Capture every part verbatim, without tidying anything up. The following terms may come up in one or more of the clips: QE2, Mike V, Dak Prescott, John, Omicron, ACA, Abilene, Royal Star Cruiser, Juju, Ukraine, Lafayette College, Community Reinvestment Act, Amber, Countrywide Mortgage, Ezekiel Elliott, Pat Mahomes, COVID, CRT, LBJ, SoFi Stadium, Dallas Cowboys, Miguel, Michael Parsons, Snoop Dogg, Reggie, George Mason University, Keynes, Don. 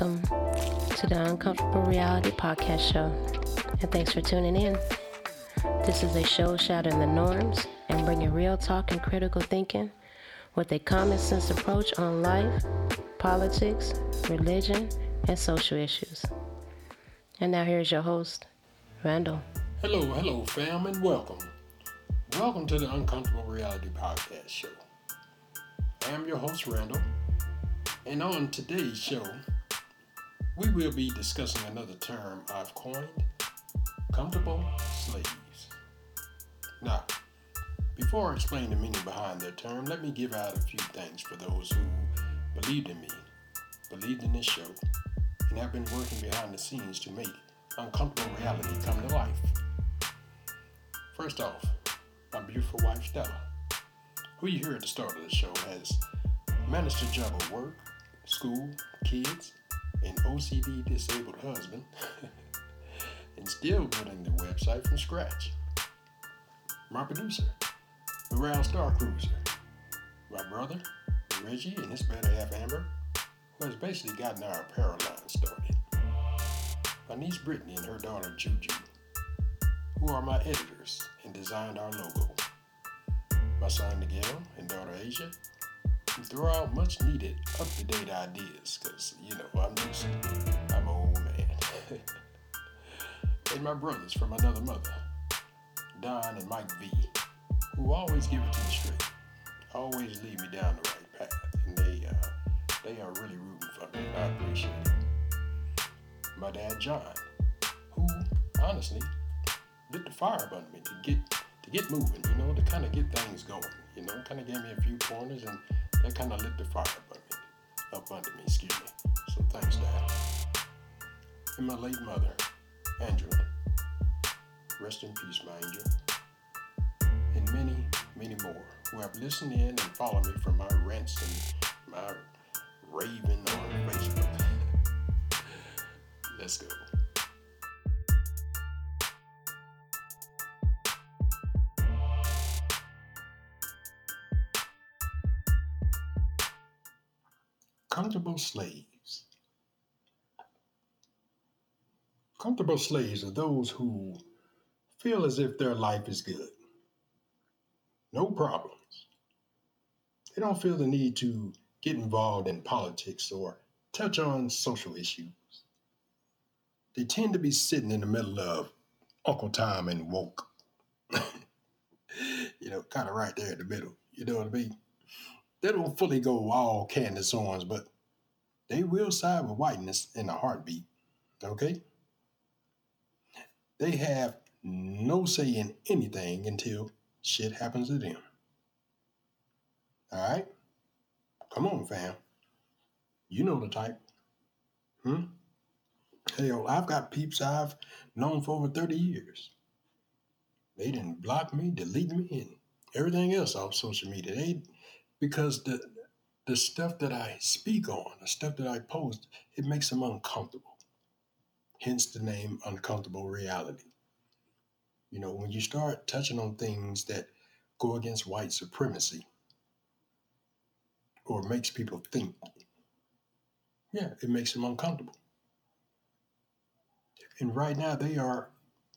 welcome to the Uncomfortable Reality Podcast Show, and thanks for tuning in. This is a show shattering the norms and bringing real talk and critical thinking with a common sense approach on life, politics, religion, and social issues. And now here's your host, Randall. Hello, hello fam, and welcome. Welcome to the Uncomfortable Reality Podcast Show. I am your host, Randall, and on today's show, we will be discussing another term I've coined, comfortable slaves. Now, before I explain the meaning behind that term, let me give out a few things for those who believed in me, believed in this show, and have been working behind the scenes to make Uncomfortable Reality come to life. First off, my beautiful wife, Stella, who you hear at the start of the show, has managed to juggle work, school, kids, an O C D disabled husband, and still building the website from scratch. My producer, the Royal Star Cruiser. My brother, Reggie, and his better half, Amber, who has basically gotten our apparel line started. My niece, Brittany, and her daughter, Juju, who are my editors and designed our logo. My son Miguel and daughter Asia, who throw out much needed up-to-date ideas, because, you know, I'm just, I'm an old man. And my brothers from another mother, Don and Mike V, who always give it to me straight, always lead me down the right path, and they, uh, they are really rooting for me, and I appreciate it. My dad John, who, honestly, lit the fire under me to get to get moving, you know, to kind of get things going, you know, kind of gave me a few pointers, and that kind of lit the fire up under me, up under me, excuse me, so thanks to that. And my late mother, Angela, rest in peace, my angel, and many, many more who have listened in and followed me from my rants and my raving on Facebook. Let's go. Comfortable slaves. Comfortable slaves are those who feel as if their life is good. No problems. They don't feel the need to get involved in politics or touch on social issues. They tend to be sitting in the middle of Uncle Tom and woke. You know, kind of right there in the middle. You know what I mean? They don't fully go all Candace Owens, but they will side with whiteness in a heartbeat, okay? They have no say in anything until shit happens to them. All right? Come on, fam. You know the type. Hmm? Hell, I've got peeps I've known for over thirty years. They didn't block me, delete me, and everything else off social media. They... Because the the stuff that I speak on, the stuff that I post, it makes them uncomfortable. Hence the name Uncomfortable Reality. You know, when you start touching on things that go against white supremacy or makes people think, yeah, it makes them uncomfortable. And right now they are,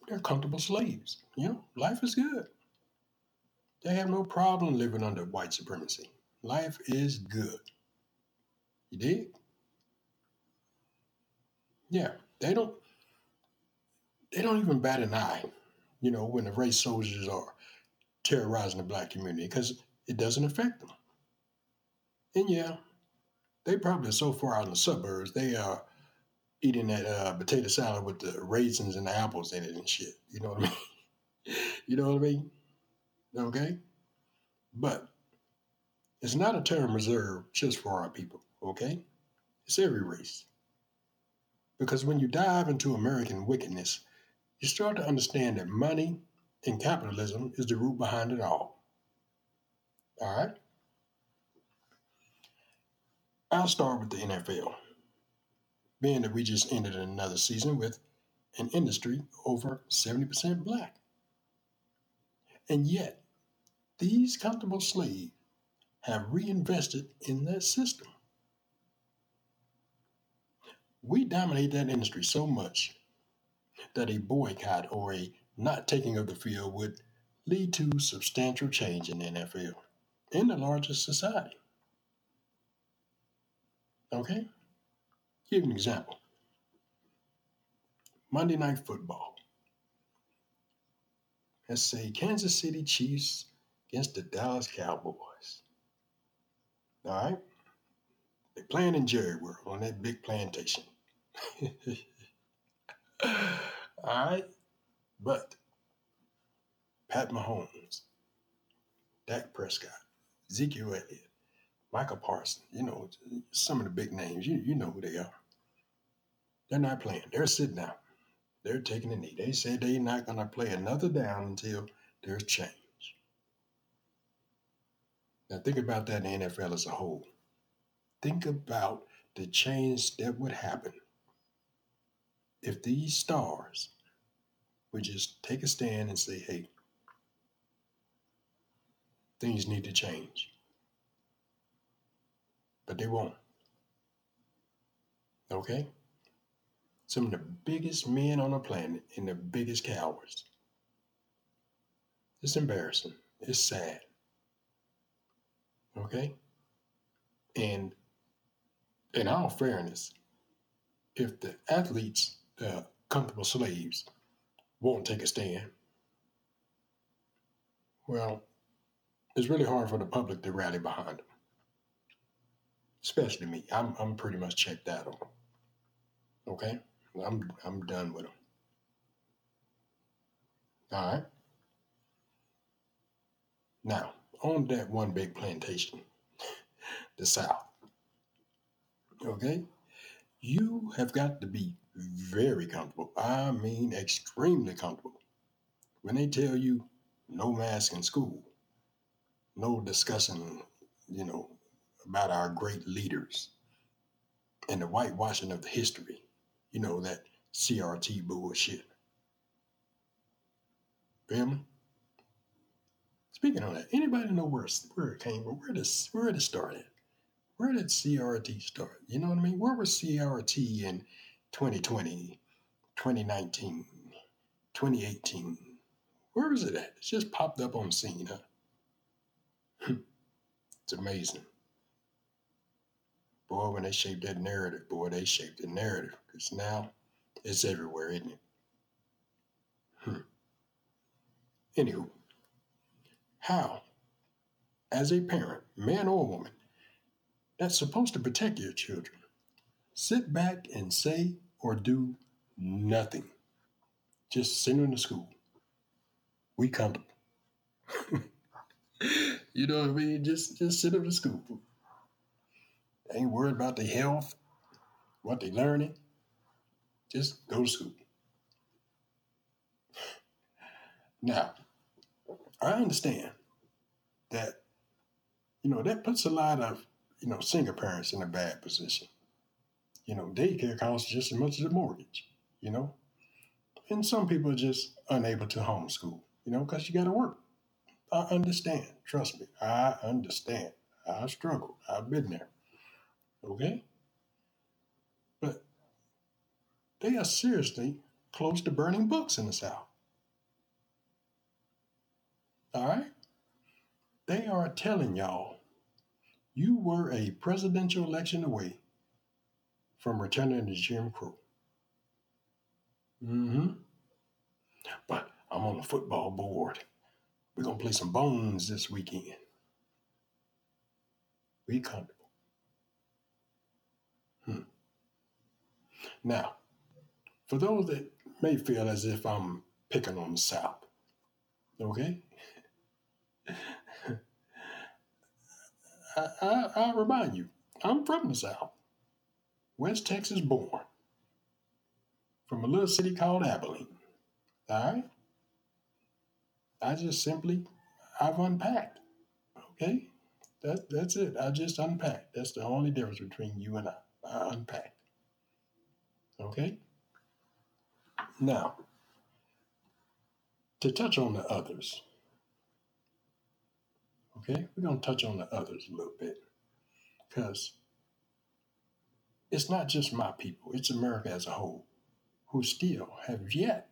they're comfortable slaves. You know, life is good. They have no problem living under white supremacy. Life is good. You dig? Yeah, they don't they don't even bat an eye, you know, when the race soldiers are terrorizing the black community because it doesn't affect them. And yeah, they probably are so far out in the suburbs, they are eating that uh, potato salad with the raisins and the apples in it and shit. You know what I mean? You know what I mean? Okay? But it's not a term reserved just for our people, okay? It's every race. Because when you dive into American wickedness, you start to understand that money and capitalism is the root behind it all. All right? I'll start with the N F L, being that we just ended another season with an industry over seventy percent black. And yet, these comfortable slaves have reinvested in their system. We dominate that industry so much that a boycott or a not taking of the field would lead to substantial change in the N F L, in the larger society. Okay? Give an example. Monday Night Football. Let's say Kansas City Chiefs against the Dallas Cowboys. All right? They're playing in Jerry World on that big plantation. All right? But Pat Mahomes, Dak Prescott, Ezekiel Elliott, Michael Parsons, you know, some of the big names, you, you know who they are. They're not playing. They're sitting out. They're taking a knee. They said they're not going to play another down until there's change. Now think about that in the N F L as a whole. Think about the change that would happen if these stars would just take a stand and say, hey, things need to change. But they won't. Okay? Some of the biggest men on the planet and the biggest cowards. It's embarrassing. It's sad. Okay? And in all fairness, if the athletes, the comfortable slaves, won't take a stand, well, it's really hard for the public to rally behind them. Especially me. I'm I'm pretty much checked out on them. Okay? I'm I'm done with them. All right? Now, on that one big plantation, the South, okay? You have got to be very comfortable. I mean, extremely comfortable. When they tell you no mask in school, no discussing, you know, about our great leaders and the whitewashing of the history, you know, that C R T bullshit. Family? Speaking of that, anybody know where, where it came from? Where did, where did it start at? Where did C R T start? You know what I mean? Where was C R T in twenty twenty, twenty nineteen, twenty eighteen? Where was it at? It just popped up on the scene, huh? It's amazing. Boy, when they shaped that narrative, boy, they shaped the narrative. Because now it's everywhere, isn't it? Hmm. Anywho, how, as a parent, man or woman, that's supposed to protect your children, sit back and say or do nothing. Just send them to school. We comfortable. You know what I mean? Just, just send them to school. They ain't worried about their health, what they learning. Just go to school. Now, I understand that, you know, that puts a lot of, you know, single parents in a bad position. You know, daycare costs just as much as a mortgage, you know. And some people are just unable to homeschool, you know, because you got to work. I understand. Trust me. I understand. I struggled. I've been there. Okay? But they are seriously close to burning books in the South. All right? They are telling y'all you were a presidential election away from returning to Jim Crow. Mm-hmm. But I'm on the football board. We're going to play some bones this weekend. We come. Hmm. Now, for those that may feel as if I'm picking on the South, okay? I, I, I remind you, I'm from the South. West Texas born. From a little city called Abilene. All right? I just simply, I've unpacked. Okay? That, that's it. I just unpacked. That's the only difference between you and I. I unpacked. Okay? Now, to touch on the others, okay, we're going to touch on the others a little bit because it's not just my people, it's America as a whole, who still have yet,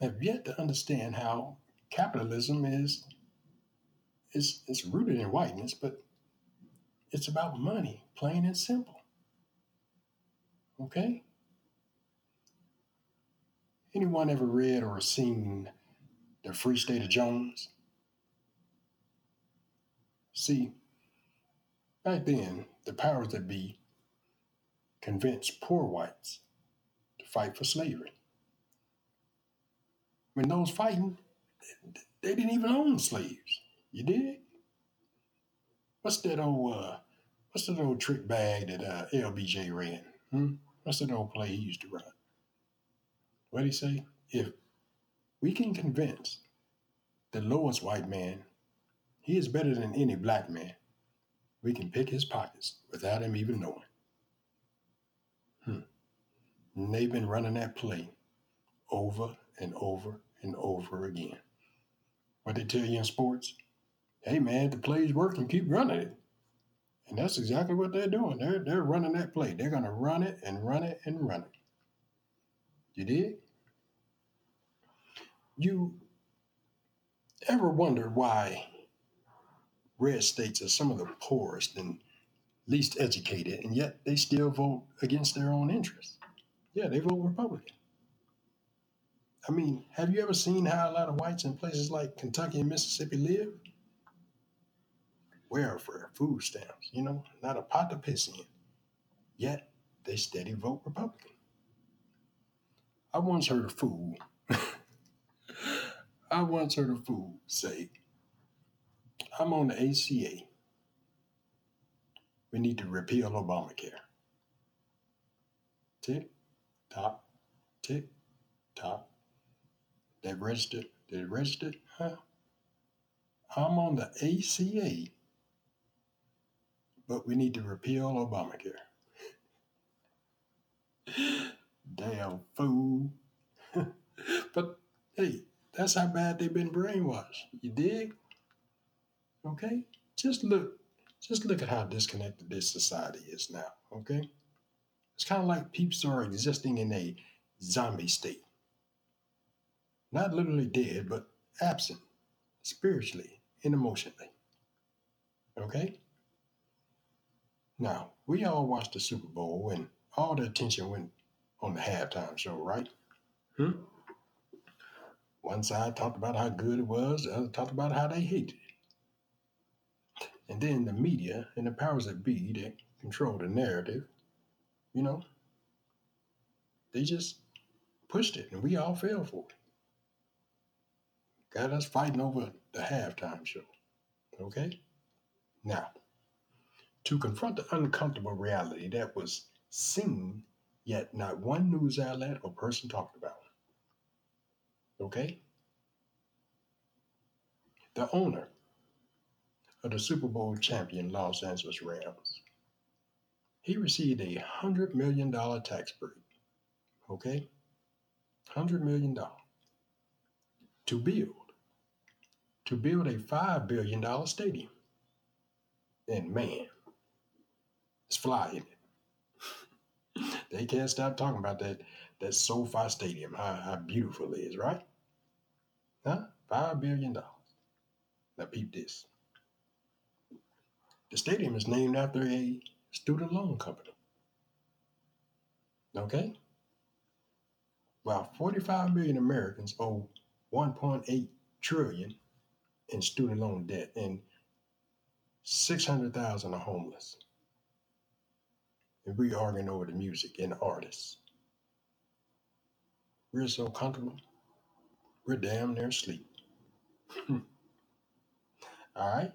have yet to understand how capitalism is, is, is rooted in whiteness, but it's about money, plain and simple. Okay? Anyone ever read or seen The Free State of Jones? See, back then, the powers that be convinced poor whites to fight for slavery. When those fighting, they didn't even own slaves. You dig? What's that old, uh, what's that old trick bag that uh, L B J ran? Hmm? What's that old play he used to run? What'd he say? If we can convince the lowest white man he is better than any black man, we can pick his pockets without him even knowing. Hmm. And they've been running that play over and over and over again. What they tell you in sports? Hey man, the play's working, keep running it. And that's exactly what they're doing. They're, they're running that play. They're going to run it and run it and run it. You dig? You ever wonder why red states are some of the poorest and least educated, and yet they still vote against their own interests? Yeah, they vote Republican. I mean, have you ever seen how a lot of whites in places like Kentucky and Mississippi live? Welfare, food stamps, you know, not a pot to piss in. Yet they steady vote Republican. I once heard a fool, I once heard a fool say, I'm on the A C A. We need to repeal Obamacare. Tick, tock, tick, tock. That registered, did it register? Huh? I'm on the A C A, but we need to repeal Obamacare. Damn fool. But hey, that's how bad they've been brainwashed. You dig? Okay? Just look. Just look at how disconnected this society is now, okay? It's kind of like peeps are existing in a zombie state. Not literally dead, but absent, spiritually and emotionally. Okay? Now, we all watched the Super Bowl and all the attention went on the halftime show, right? Hmm? One side talked about how good it was, the other talked about how they hated it. And then the media and the powers that be that control the narrative, you know, they just pushed it and we all fell for it. Got us fighting over the halftime show, okay? Now, to confront the uncomfortable reality that was seen, yet not one news outlet or person talked about it. Okay? The owner of the Super Bowl champion Los Angeles Rams, he received a one hundred million dollars tax break. Okay? one hundred million dollars. To build. To build a five billion dollars stadium. And man, it's flying. They can't stop talking about that that SoFi Stadium, how, how beautiful it is, right? Huh? Five billion dollars. Now peep this. The stadium is named after a student loan company. Okay? While forty-five million Americans owe one point eight trillion dollars in student loan debt and six hundred thousand are homeless. And we arguing over the music and the artists. We're so comfortable, we're damn near asleep. All right?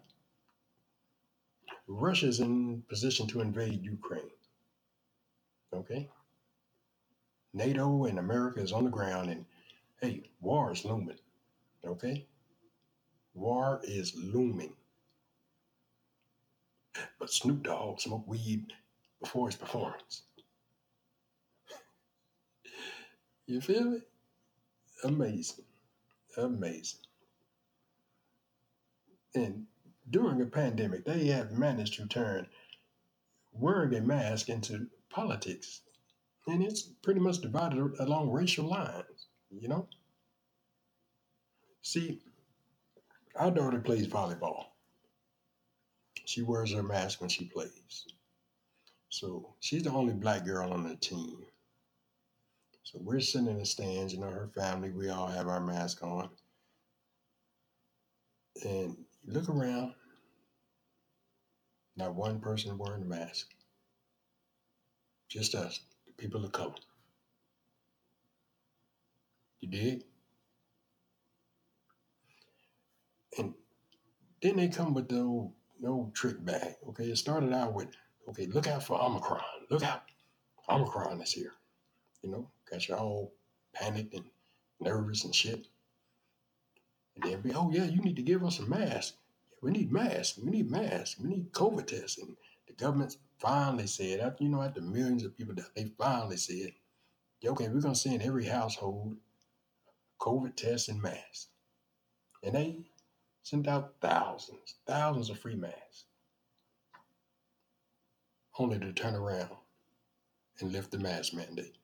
Russia's in position to invade Ukraine. Okay? NATO and America is on the ground, and hey, war is looming. Okay? War is looming. But Snoop Dogg smoked weed before his performance. You feel it? Amazing. Amazing. And during a pandemic, they have managed to turn wearing a mask into politics. And it's pretty much divided along racial lines, you know? See, our daughter plays volleyball. She wears her mask when she plays. So she's the only black girl on the team. So we're sitting in the stands, you know, her family, we all have our mask on. And you look around, not one person wearing a mask. Just us, the people of color. You dig? And then they come with the old, the old trick bag. Okay, it started out with, okay, look out for Omicron. Look out. Omicron is here. You know, got you all panicked and nervous and shit. And then be, oh, yeah, you need to give us a mask. We need masks. We need masks. We need COVID tests. And the government finally said, after, you know, after millions of people died, they finally said, okay, we're going to send every household COVID tests and masks. And they sent out thousands, thousands of free masks. Only to turn around and lift the mask mandate.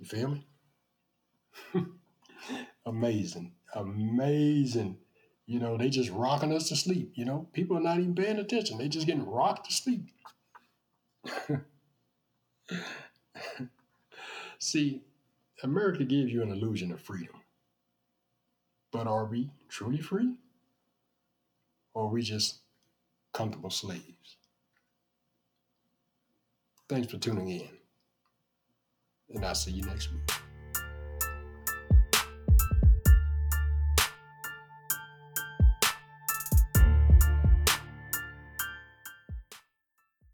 You feel me? Amazing. Amazing. You know, they just rocking us to sleep. You know, people are not even paying attention. They just getting rocked to sleep. See, America gives you an illusion of freedom. But are we truly free? Or are we just comfortable slaves? Thanks for tuning in. And I'll see you next week.